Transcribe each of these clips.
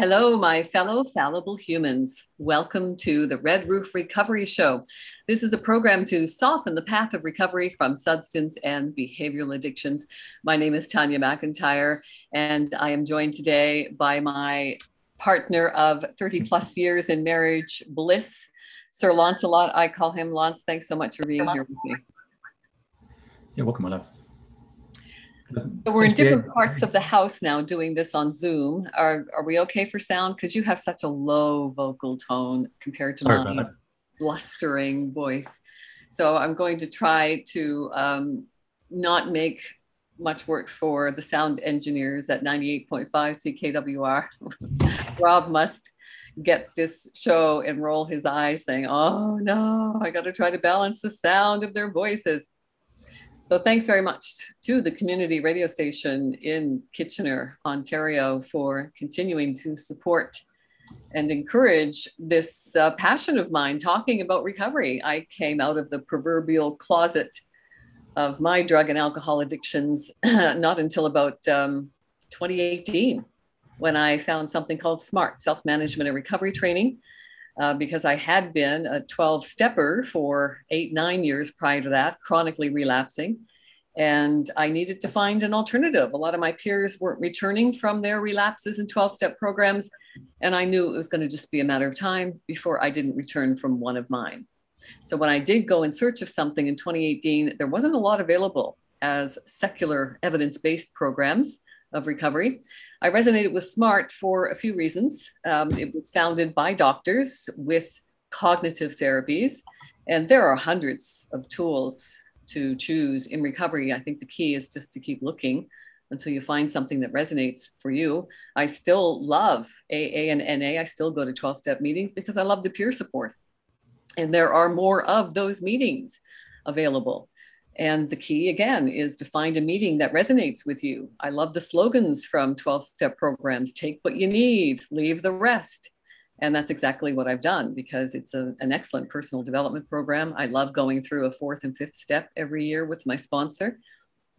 Hello, my fellow fallible humans. Welcome to the Red Roof Recovery Show. This is a program to soften the path of recovery from substance and behavioral addictions. My name is Tanya McIntyre, and I am joined today by my partner of 30 plus years in marriage, bliss, Sir Lancelot. I call him Lance. Thanks so much for being here with me. Yeah, welcome, my love. So we're in different parts of the house now doing this on Zoom. Are we okay for sound? Because you have such a low vocal tone compared to my blustering voice. So I'm going to try to not make much work for the sound engineers at 98.5 CKWR. Rob must get this show and roll his eyes saying, oh no, I got to try to balance the sound of their voices. So thanks very much to the community radio station in Kitchener, Ontario, for continuing to support and encourage this passion of mine talking about recovery. I came out of the proverbial closet of my drug and alcohol addictions not until about 2018, when I found something called SMART, Self-Management and Recovery Training, because I had been a 12-stepper for 8-9 years prior to that, chronically relapsing, and I needed to find an alternative. A lot of my peers weren't returning from their relapses in 12-step programs, and I knew it was going to just be a matter of time before I didn't return from one of mine. So when I did go in search of something in 2018, there wasn't a lot available as secular evidence-based programs of recovery. I resonated with SMART for a few reasons. It was founded by doctors with cognitive therapies, and there are hundreds of tools to choose in recovery. I think the key is just to keep looking until you find something that resonates for you. I still love AA and NA. I still go to 12-step meetings because I love the peer support. And there are more of those meetings available. And the key, again, is to find a meeting that resonates with you. I love the slogans from 12-step programs: take what you need, leave the rest. And that's exactly what I've done, because it's an excellent personal development program. I love going through a 4th and 5th step every year with my sponsor.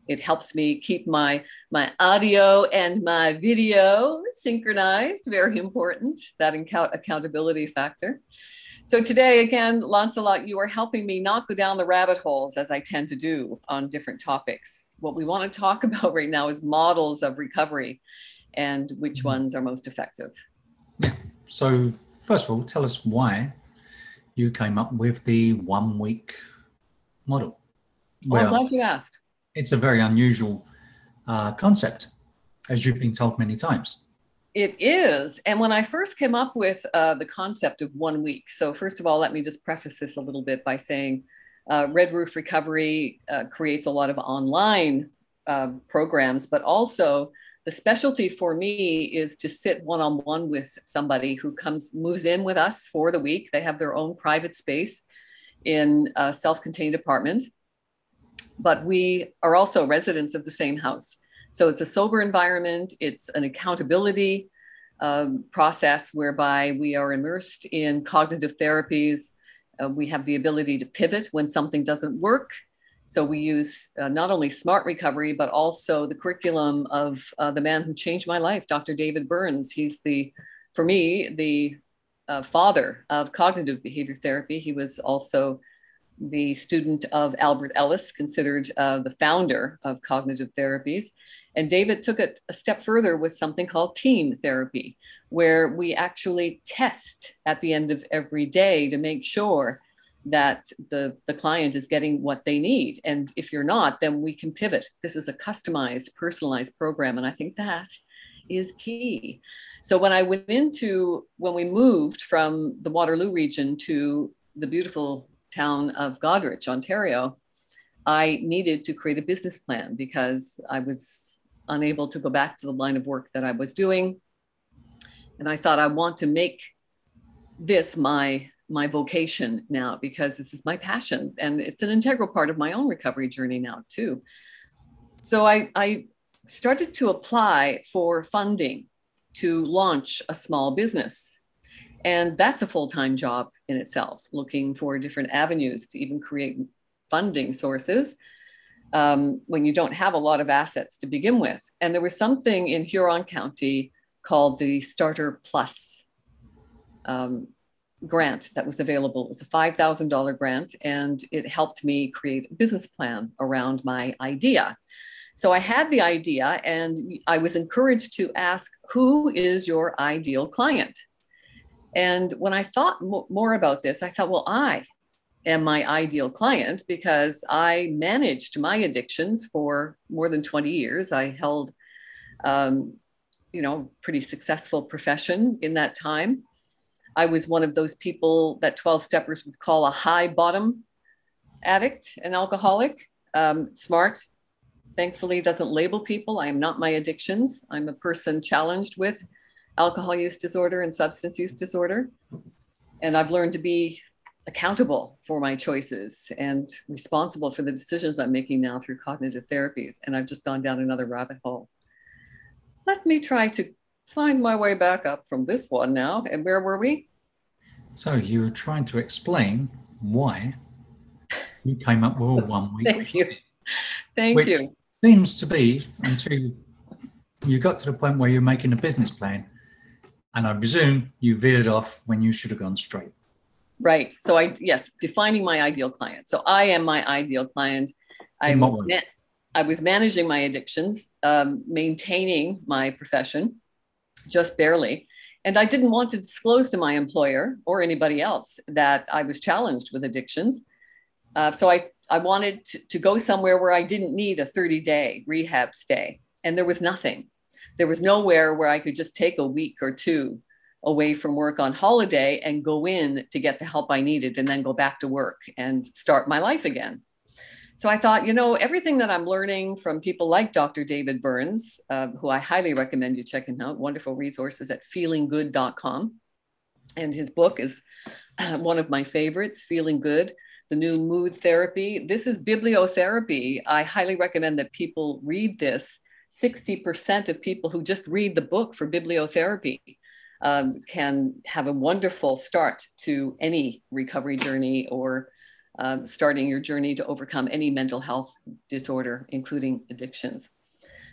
It helps me keep my audio and my video synchronized, very important, that accountability factor. So today, again, Lancelot, you are helping me not go down the rabbit holes as I tend to do on different topics. What we want to talk about right now is models of recovery and which ones are most effective. Yeah. So first of all, tell us why you came up with the 1 week model. Well, I'm glad you asked. It's a very unusual concept, as you've been told many times. It is. And when I first came up with the concept of 1 week, so first of all, let me just preface this a little bit by saying Red Roof Recovery creates a lot of online programs, but also the specialty for me is to sit one-on-one with somebody who moves in with us for the week. They have their own private space in a self-contained apartment, but we are also residents of the same house. So it's a sober environment. It's an accountability process whereby we are immersed in cognitive therapies. We have the ability to pivot when something doesn't work. So we use not only SMART recovery, but also the curriculum of the man who changed my life, Dr. David Burns. He's the father of cognitive behavior therapy. He was also the student of Albert Ellis, considered the founder of cognitive therapies. And David took it a step further with something called team therapy, where we actually test at the end of every day to make sure that the client is getting what they need. And if you're not, then we can pivot. This is a customized, personalized program. And I think that is key. So when we moved from the Waterloo region to the beautiful town of Goderich, Ontario, I needed to create a business plan because I was unable to go back to the line of work that I was doing. And I thought, I want to make this my vocation now, because this is my passion. And it's an integral part of my own recovery journey now too. So I started to apply for funding to launch a small business. And that's a full-time job in itself, looking for different avenues to even create funding sources when you don't have a lot of assets to begin with. And there was something in Huron County called the Starter Plus grant that was available. It was a $5,000 grant, and it helped me create a business plan around my idea. So I had the idea, and I was encouraged to ask, who is your ideal client? And when I thought more about this, I thought, well, I am my ideal client because I managed my addictions for more than 20 years. I held, pretty successful profession in that time. I was one of those people that 12-steppers would call a high bottom addict, an alcoholic. SMART, thankfully, doesn't label people. I am not my addictions. I'm a person challenged with alcohol use disorder and substance use disorder. And I've learned to be accountable for my choices and responsible for the decisions I'm making now through cognitive therapies. And I've just gone down another rabbit hole. Let me try to find my way back up from this one now. And where were we? So you were trying to explain why you came up with a one-week. Thank you. Seems to be until you got to the point where you're making a business plan. And I presume you veered off when you should have gone straight. Right. So defining my ideal client. So I am my ideal client. I was managing my addictions, maintaining my profession, just barely. And I didn't want to disclose to my employer or anybody else that I was challenged with addictions. So I wanted to go somewhere where I didn't need a 30-day rehab stay. And there was nothing. There was nowhere where I could just take a week or two away from work on holiday and go in to get the help I needed and then go back to work and start my life again. So I thought, everything that I'm learning from people like Dr. David Burns, who I highly recommend you check him out, wonderful resources at feelinggood.com. And his book is one of my favorites, Feeling Good, the New Mood Therapy. This is bibliotherapy. I highly recommend that people read this. 60% of people who just read the book for bibliotherapy can have a wonderful start to any recovery journey or starting your journey to overcome any mental health disorder, including addictions.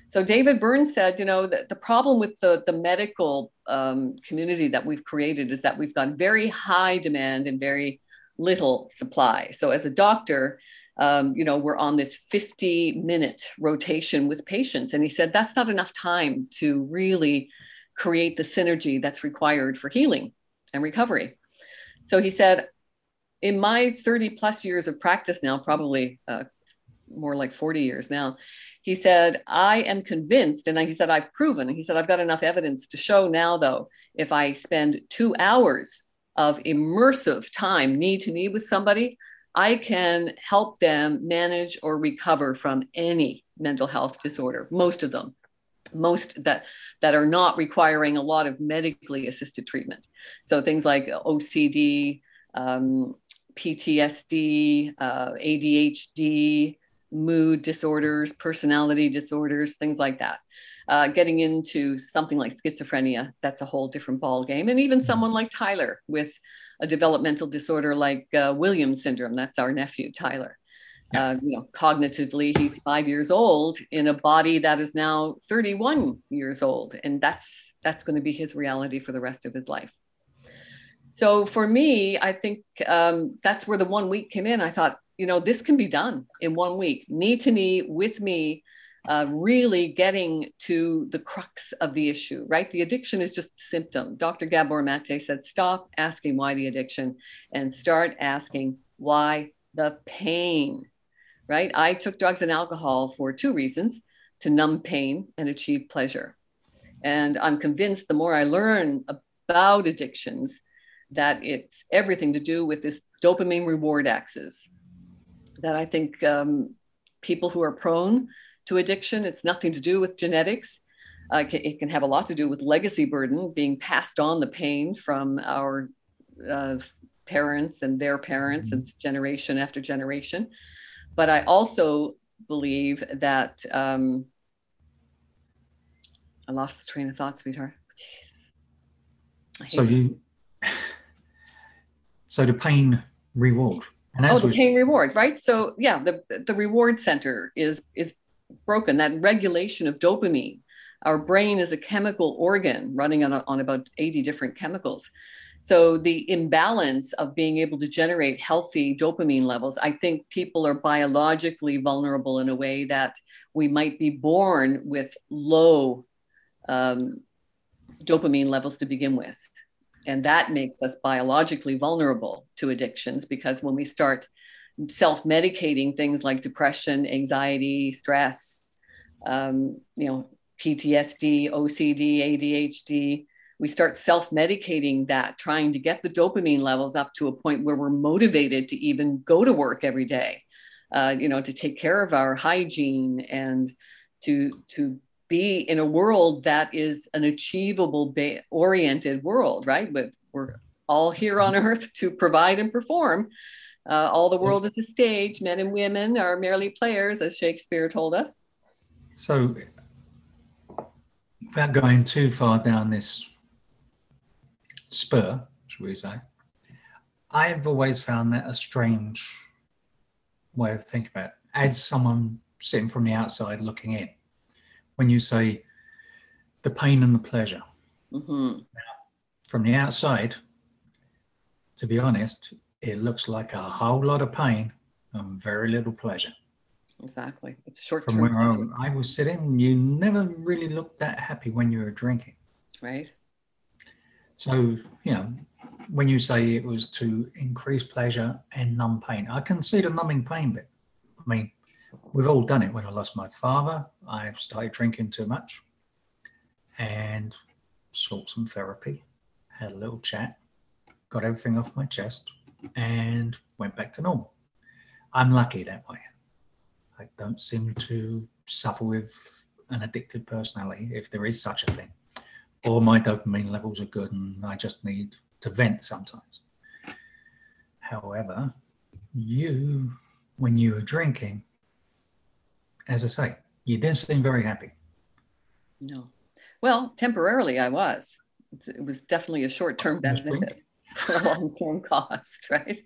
So David Burns said, that the problem with the medical community that we've created is that we've got very high demand and very little supply. So as a doctor, we're on this 50-minute rotation with patients. And he said, that's not enough time to really create the synergy that's required for healing and recovery. So he said, in my 30 plus years of practice now, probably more like 40 years now, he said, I am convinced, and he said, I've proven, and he said, I've got enough evidence to show now, though, if I spend 2 hours of immersive time knee to knee with somebody, I can help them manage or recover from any mental health disorder, most of them. Most that are not requiring a lot of medically assisted treatment. So things like OCD, PTSD, ADHD, mood disorders, personality disorders, things like that. Getting into something like schizophrenia, that's a whole different ball game. And even someone like Tyler with a developmental disorder like Williams syndrome, that's our nephew, Tyler. Cognitively, he's 5 years old in a body that is now 31 years old. And that's going to be his reality for the rest of his life. So for me, I think that's where the 1 week came in. I thought, this can be done in 1 week, knee to knee with me, really getting to the crux of the issue, right? The addiction is just a symptom. Dr. Gabor Maté said, stop asking why the addiction and start asking why the pain. Right? I took drugs and alcohol for two reasons, to numb pain and achieve pleasure. And I'm convinced the more I learn about addictions, that it's everything to do with this dopamine reward axis, that I think people who are prone to addiction, it's nothing to do with genetics. It can have a lot to do with legacy burden, being passed on the pain from our parents and their parents and generation after generation. But I also believe that, I lost the train of thought, sweetheart. Jesus. So the pain reward. And the pain reward, right? So the reward center is broken. That regulation of dopamine Our brain is a chemical organ running on about 80 different chemicals. So the imbalance of being able to generate healthy dopamine levels, I think people are biologically vulnerable in a way that we might be born with low dopamine levels to begin with. And that makes us biologically vulnerable to addictions, because when we start self-medicating things like depression, anxiety, stress, PTSD, OCD, ADHD, we start self-medicating that, trying to get the dopamine levels up to a point where we're motivated to even go to work every day, to take care of our hygiene and to be in a world that is an achievable oriented world, right? But we're all here on earth to provide and perform. All the world is a stage. Men and women are merely players, as Shakespeare told us. So without going too far down this spur, should we say, I've always found that a strange way of thinking about it, as someone sitting from the outside looking in. When you say the pain and the pleasure, mm-hmm. from the outside, to be honest, it looks like a whole lot of pain and very little pleasure. Exactly. It's short-term. From where I was sitting, you never really looked that happy when you were drinking. Right. So, when you say it was to increase pleasure and numb pain, I can see the numbing pain bit. I mean, we've all done it. When I lost my father, I started drinking too much and sought some therapy, had a little chat, got everything off my chest and went back to normal. I'm lucky that way. I don't seem to suffer with an addicted personality, if there is such a thing. Or my dopamine levels are good and I just need to vent sometimes. However, when you were drinking, as I say, you didn't seem very happy. No. Well, temporarily I was. It was definitely a short-term benefit for a long-term cost, right?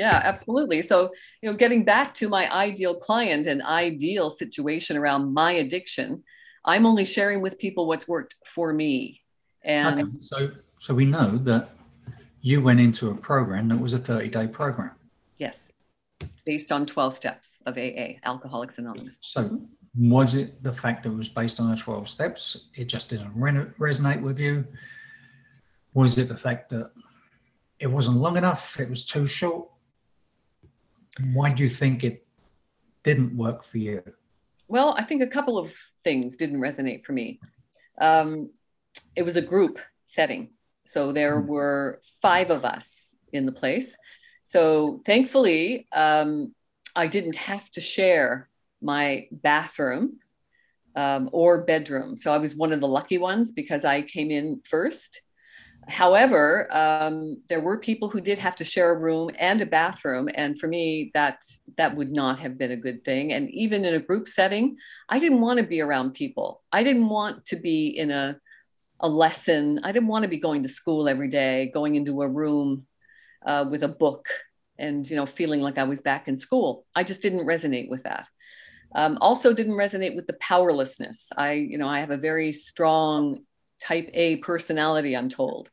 Yeah, absolutely. So, getting back to my ideal client and ideal situation around my addiction, I'm only sharing with people what's worked for me. And okay, so we know that you went into a program that was a 30-day program. Yes. Based on 12 steps of AA, Alcoholics Anonymous. So was it the fact that it was based on the 12 steps? It just didn't resonate with you? Was it the fact that it wasn't long enough? It was too short? Why do you think it didn't work for you? Well, I think a couple of things didn't resonate for me. It was a group setting. So there were 5 of us in the place. So thankfully, I didn't have to share my bathroom or bedroom. So I was one of the lucky ones because I came in first. However, there were people who did have to share a room and a bathroom. And for me, that would not have been a good thing. And even in a group setting, I didn't want to be around people. I didn't want to be in a lesson. I didn't want to be going to school every day, going into a room with a book and, feeling like I was back in school. I just didn't resonate with that. Also didn't resonate with the powerlessness. I have a very strong type A personality, I'm told.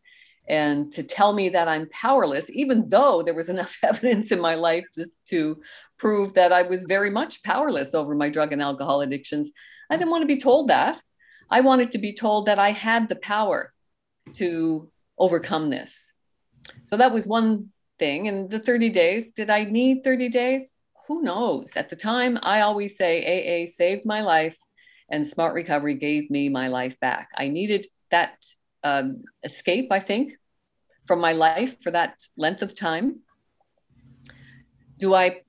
And to tell me that I'm powerless, even though there was enough evidence in my life to prove that I was very much powerless over my drug and alcohol addictions, I didn't want to be told that. I wanted to be told that I had the power to overcome this. So that was one thing. And the 30 days, did I need 30 days? Who knows? At the time, I always say AA saved my life and Smart Recovery gave me my life back. I needed that escape, I think, from my life for that length of time. Do I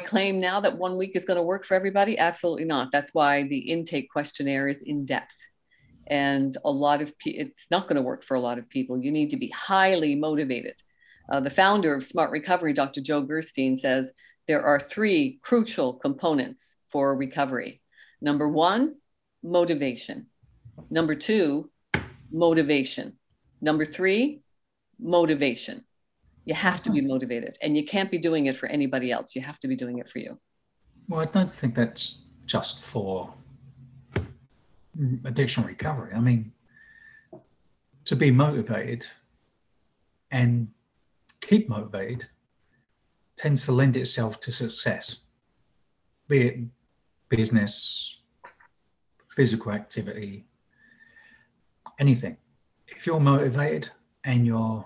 claim now that 1 week is going to work for everybody? Absolutely not. That's why the intake questionnaire is in depth. And it's not going to work for a lot of people. You need to be highly motivated. The founder of Smart Recovery, Dr. Joe Gerstein, says there are 3 crucial components for recovery. Number 1, motivation. Number 2, motivation. Number 3, motivation. You have to be motivated, and you can't be doing it for anybody else. You have to be doing it for you. Well, I don't think that's just for addiction recovery. I mean, to be motivated and keep motivated tends to lend itself to success, be it business, physical activity, anything. If you're motivated and you're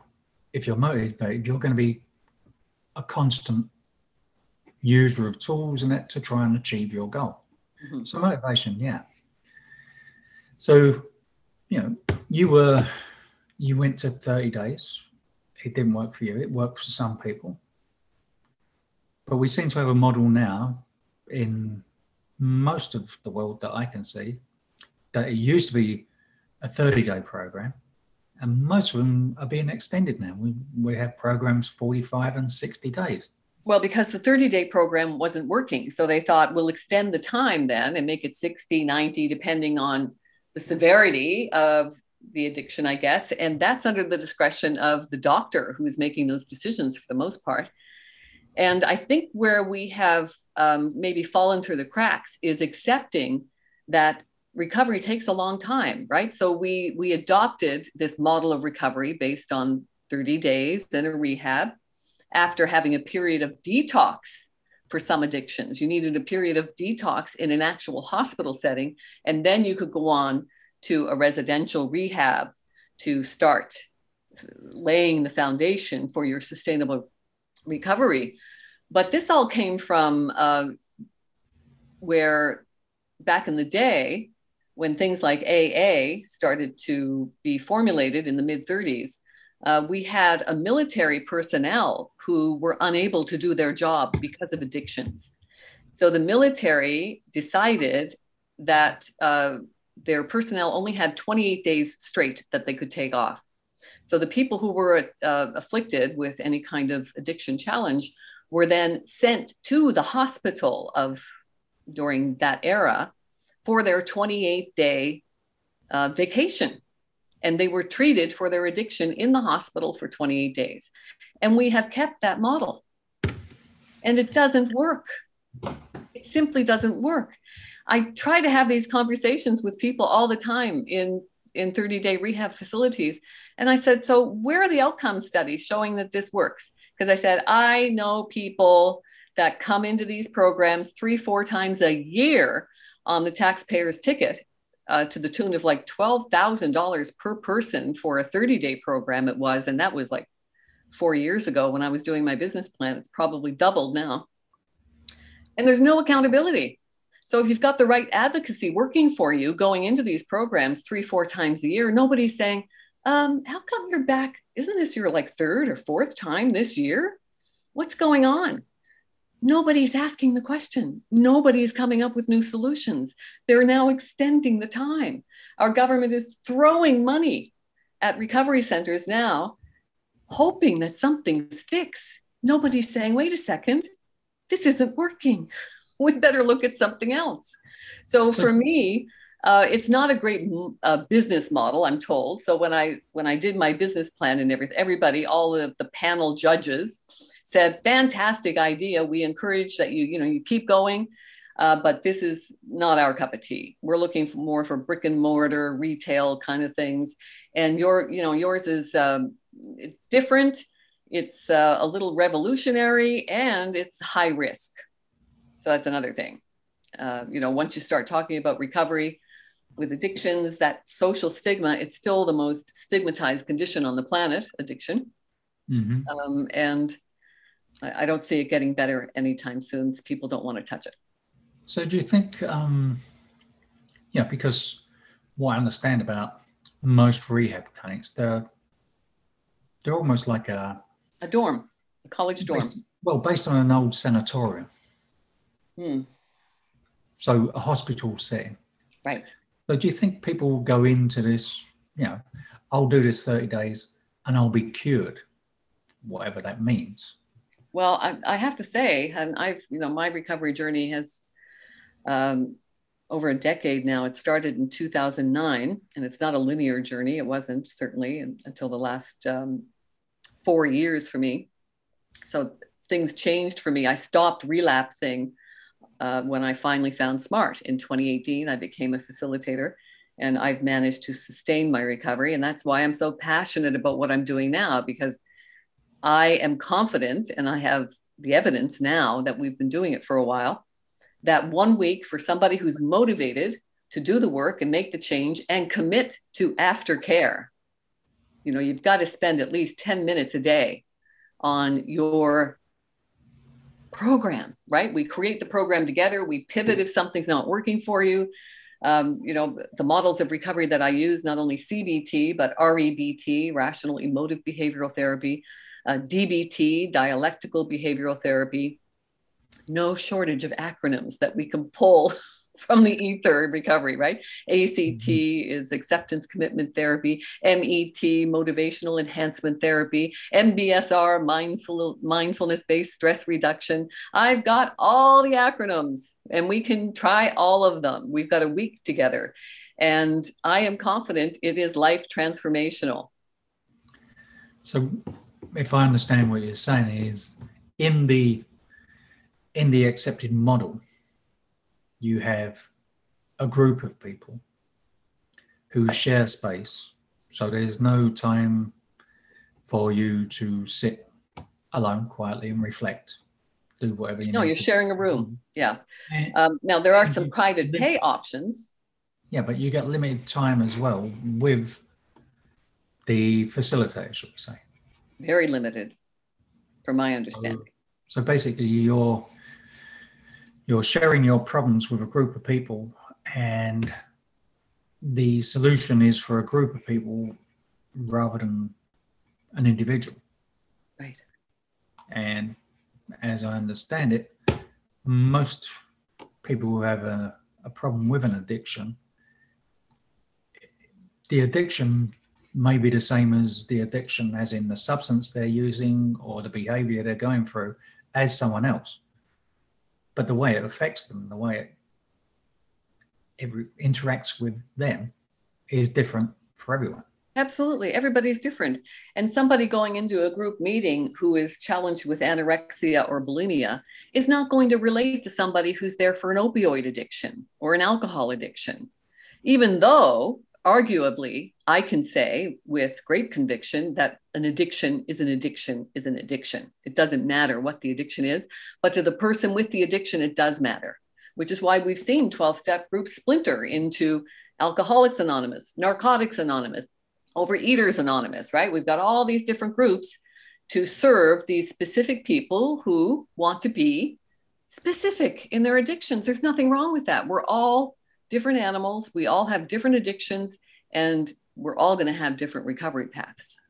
going to be a constant user of tools and that to try and achieve your goal. Mm-hmm. So motivation, yeah. So, you know, you went to 30 days. It didn't work for you. It worked for some people. But we seem to have a model now in most of the world that I can see that it used to be a 30-day program, and most of them are being extended now. We have programs 45 and 60 days. Well, because the 30-day program wasn't working. So they thought, we'll extend the time then and make it 60, 90, depending on the severity of the addiction, I guess. And that's under the discretion of the doctor who's making those decisions for the most part. And I think where we have maybe fallen through the cracks is accepting that recovery takes a long time, right? So we adopted this model of recovery based on 30 days and a rehab. After having a period of detox for some addictions, you needed a period of detox in an actual hospital setting, and then you could go on to a residential rehab to start laying the foundation for your sustainable recovery. But this all came from where back in the day, when things like AA started to be formulated in the mid-30s, we had a military personnel who were unable to do their job because of addictions. So the military decided that their personnel only had 28 days straight that they could take off. So the people who were afflicted with any kind of addiction challenge were then sent to the hospital during that era for their 28-day vacation. And they were treated for their addiction in the hospital for 28 days. And we have kept that model. And it doesn't work. It simply doesn't work. I try to have these conversations with people all the time in 30-day rehab facilities. And I said, so where are the outcome studies showing that this works? Because I said, I know people that come into these programs 3-4 times a year on the taxpayer's ticket, to the tune of like $12,000 per person for a 30-day program it was. And that was like 4 years ago when I was doing my business plan. It's probably doubled now. And there's no accountability. So if you've got the right advocacy working for you going into these programs 3-4 times a year, nobody's saying, how come you're back? Isn't this your like third or fourth time this year? What's going on? Nobody's asking the question. Nobody's coming up with new solutions. They're now extending the time. Our government is throwing money at recovery centers now, hoping that something sticks. Nobody's saying, wait a second, this isn't working. We better look at something else. So for me, it's not a great business model, I'm told. So when I did my business plan and everything, everybody, all of the panel judges said, fantastic idea. We encourage that you keep going, but this is not our cup of tea. We're looking for brick and mortar retail kind of things. And yours is it's different. It's a little revolutionary and it's high risk. So that's another thing. Once you start talking about recovery with addictions, that social stigma, it's still the most stigmatized condition on the planet, addiction. Mm-hmm. And I don't see it getting better anytime soon. People don't want to touch it. So do you think, because what I understand about most rehab clinics, they're almost like a dorm, a college dorm. Based on an old sanatorium. Hmm. So a hospital setting. Right. So do you think people go into this, I'll do this 30 days and I'll be cured, whatever that means? Well, I have to say, and my recovery journey has over a decade now. It started in 2009, and it's not a linear journey. It wasn't certainly until the last 4 years for me. So things changed for me. I stopped relapsing when I finally found SMART in 2018. I became a facilitator and I've managed to sustain my recovery. And that's why I'm so passionate about what I'm doing now, because I am confident, and I have the evidence now that we've been doing it for a while, that 1 week for somebody who's motivated to do the work and make the change and commit to aftercare. You know, you've got to spend at least 10 minutes a day on your program, right? We create the program together. We pivot if something's not working for you. You know, the models of recovery that I use, not only CBT, but REBT, rational emotive behavioral therapy, DBT, dialectical behavioral therapy. No shortage of acronyms that we can pull from the ether in recovery, right? ACT is acceptance commitment therapy, MET, motivational enhancement therapy, MBSR, mindfulness-based stress reduction. I've got all the acronyms and we can try all of them. We've got a week together and I am confident it is life transformational. So if I understand what you're saying is in the accepted model, you have a group of people who share space. So there's no time for you to sit alone quietly and reflect, do whatever you need. No, you're sharing a room. Yeah. Now there are some private pay options. Yeah, but you get limited time as well with the facilitator, should we say. Very limited, from my understanding. So basically you're sharing your problems with a group of people, and the solution is for a group of people rather than an individual. Right. And as I understand it, most people who have a problem with an addiction, the addiction may be the same as the addiction as in the substance they're using or the behavior they're going through as someone else. But the way it affects them, the way it interacts with them is different for everyone. Absolutely. Everybody's different. And somebody going into a group meeting who is challenged with anorexia or bulimia is not going to relate to somebody who's there for an opioid addiction or an alcohol addiction. Even though, arguably, I can say with great conviction that an addiction is an addiction is an addiction. It doesn't matter what the addiction is, but to the person with the addiction, it does matter, which is why we've seen 12-step groups splinter into Alcoholics Anonymous, Narcotics Anonymous, Overeaters Anonymous, right? We've got all these different groups to serve these specific people who want to be specific in their addictions. There's nothing wrong with that. We're all different animals, we all have different addictions, and we're all going to have different recovery paths.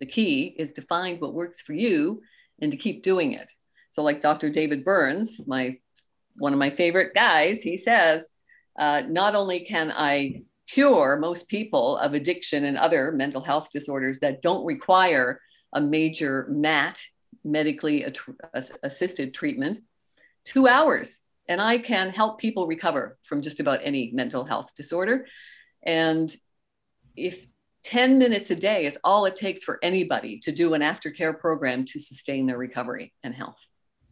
The key is to find what works for you and to keep doing it. So like Dr. David Burns, one of my favorite guys, he says, not only can I cure most people of addiction and other mental health disorders that don't require a major MAT, medically assisted treatment, 2 hours. And I can help people recover from just about any mental health disorder. And if 10 minutes a day is all it takes for anybody to do an aftercare program to sustain their recovery and health,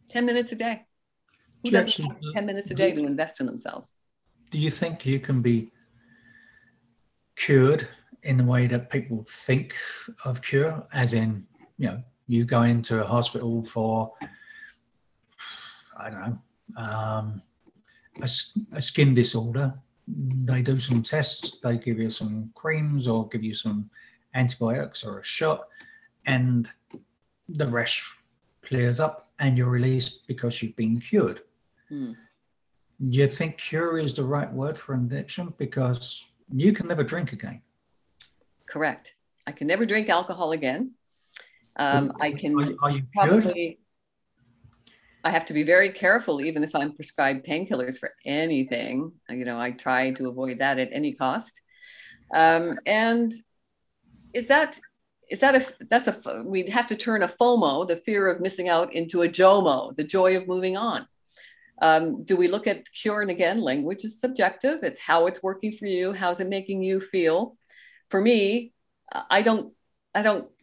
10 minutes a day. Who doesn't have 10 minutes a day to invest in themselves? Do you think you can be cured in the way that people think of cure? As in, you know, you go into a hospital for, I don't know, a skin disorder, they do some tests, they give you some creams or give you some antibiotics or a shot, and the rash clears up and you're released because you've been cured. Do you think cure is the right word for addiction? Because you can never drink again. Correct. I can never drink alcohol again. So I can are you probably cured? I have to be very careful, even if I'm prescribed painkillers for anything. You know, I try to avoid that at any cost. And we'd have to turn a FOMO, the fear of missing out, into a JOMO, the joy of moving on. Do we look at cure? And again, language is subjective. It's how it's working for you. How's it making you feel? For me, I don't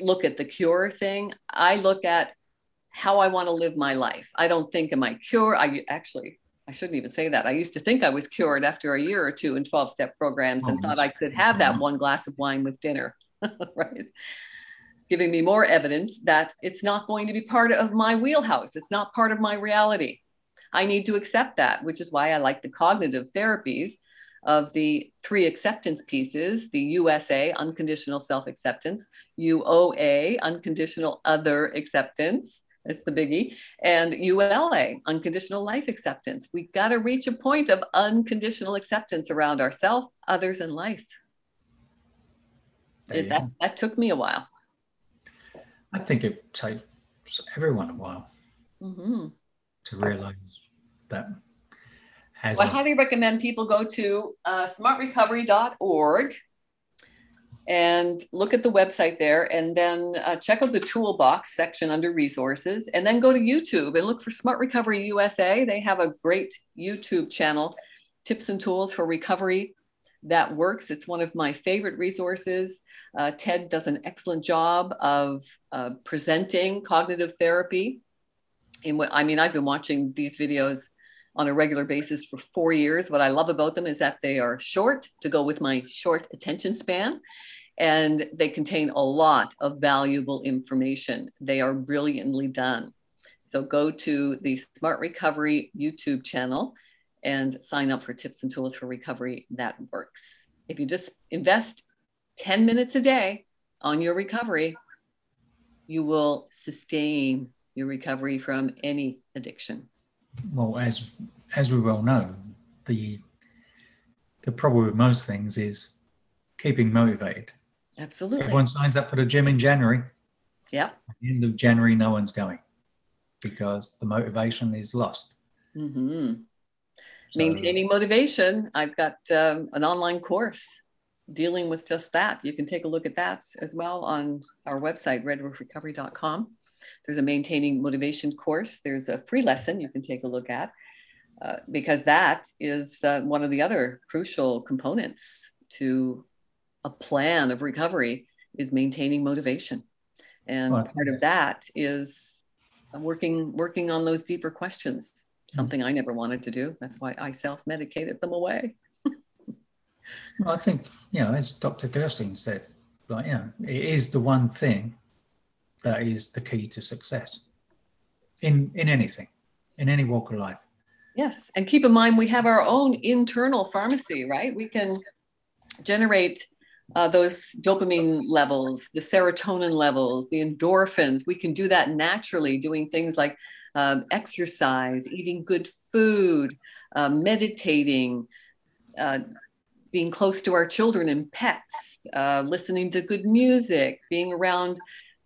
look at the cure thing. I look at how I want to live my life. I don't think, am I cured? I actually I shouldn't even say that. I used to think I was cured after a year or two in 12-step programs and thought I could have that one glass of wine with dinner, right? Giving me more evidence that it's not going to be part of my wheelhouse. It's not part of my reality. I need to accept that, which is why I like the cognitive therapies of the three acceptance pieces, the USA, unconditional self-acceptance, UOA, unconditional other acceptance, that's the biggie, and ULA, unconditional life acceptance. We've got to reach a point of unconditional acceptance around ourselves, others, and life. Yeah. That took me a while. I think it takes everyone a while to realize that. I highly recommend people go to smartrecovery.org and look at the website there, and then check out the toolbox section under resources, and then go to YouTube and look for Smart Recovery USA. They have a great YouTube channel, tips and tools for recovery that works. It's one of my favorite resources. Ted does an excellent job of presenting cognitive therapy. I've been watching these videos on a regular basis for 4 years. What I love about them is that they are short, to go with my short attention span, and they contain a lot of valuable information. They are brilliantly done. So go to the Smart Recovery YouTube channel and sign up for tips and tools for recovery that works. If you just invest 10 minutes a day on your recovery, you will sustain your recovery from any addiction. Well, as we well know, the problem with most things is keeping motivated. Absolutely. Everyone signs up for the gym in January. Yeah. At the end of January, no one's going because the motivation is lost. Mm-hmm. So, maintaining motivation. I've got an online course dealing with just that. You can take a look at that as well on our website, redroofrecovery.com. There's a maintaining motivation course. There's a free lesson you can take a look at because that is one of the other crucial components to a plan of recovery is maintaining motivation. And part of that is working on those deeper questions, something I never wanted to do. That's why I self-medicated them away. Well, I think, as Dr. Gerstein said, it is the one thing that is the key to success in anything, in any walk of life. Yes. And keep in mind, we have our own internal pharmacy, right? We can generate those dopamine levels, the serotonin levels, the endorphins. We can do that naturally, doing things like exercise, eating good food, meditating, being close to our children and pets, listening to good music, being around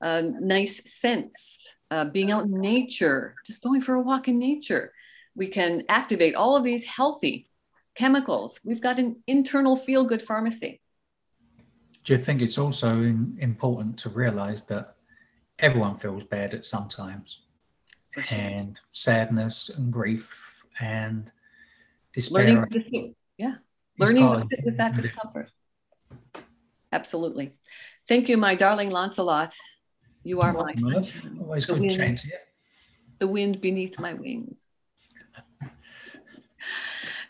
nice scents, being out in nature, just going for a walk in nature. We can activate all of these healthy chemicals. We've got an internal feel-good pharmacy. Do you think it's also important to realize that everyone feels bad at some times? Sure. And sadness and grief and despair. Learning to sit with that discomfort. Absolutely. Thank you, my darling Lancelot. You are my sunshine. Always good chance, yeah. The wind beneath my wings.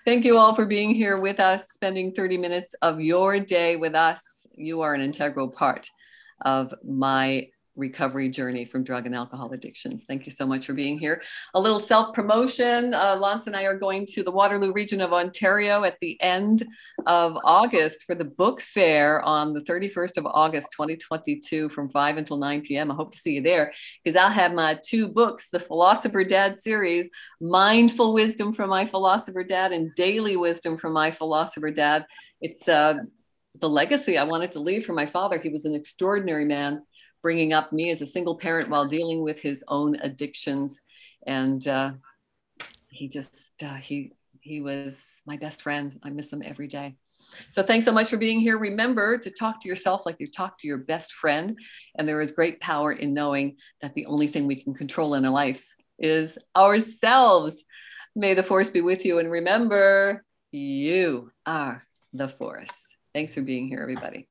Thank you all for being here with us, spending 30 minutes of your day with us. You are an integral part of my recovery journey from drug and alcohol addictions. Thank you so much for being here. A little self-promotion. Lance and I are going to the Waterloo region of Ontario at the end of August for the book fair on the 31st of August, 2022 from 5 until 9 p.m. I hope to see you there because I'll have my two books, the Philosopher Dad series, Mindful Wisdom from My Philosopher Dad and Daily Wisdom from My Philosopher Dad. It's the legacy I wanted to leave for my father. He was an extraordinary man, bringing up me as a single parent while dealing with his own addictions. And he was my best friend. I miss him every day. So thanks so much for being here. Remember to talk to yourself like you talk to your best friend. And there is great power in knowing that the only thing we can control in our life is ourselves. May the force be with you. And remember, you are the force. Thanks for being here, everybody.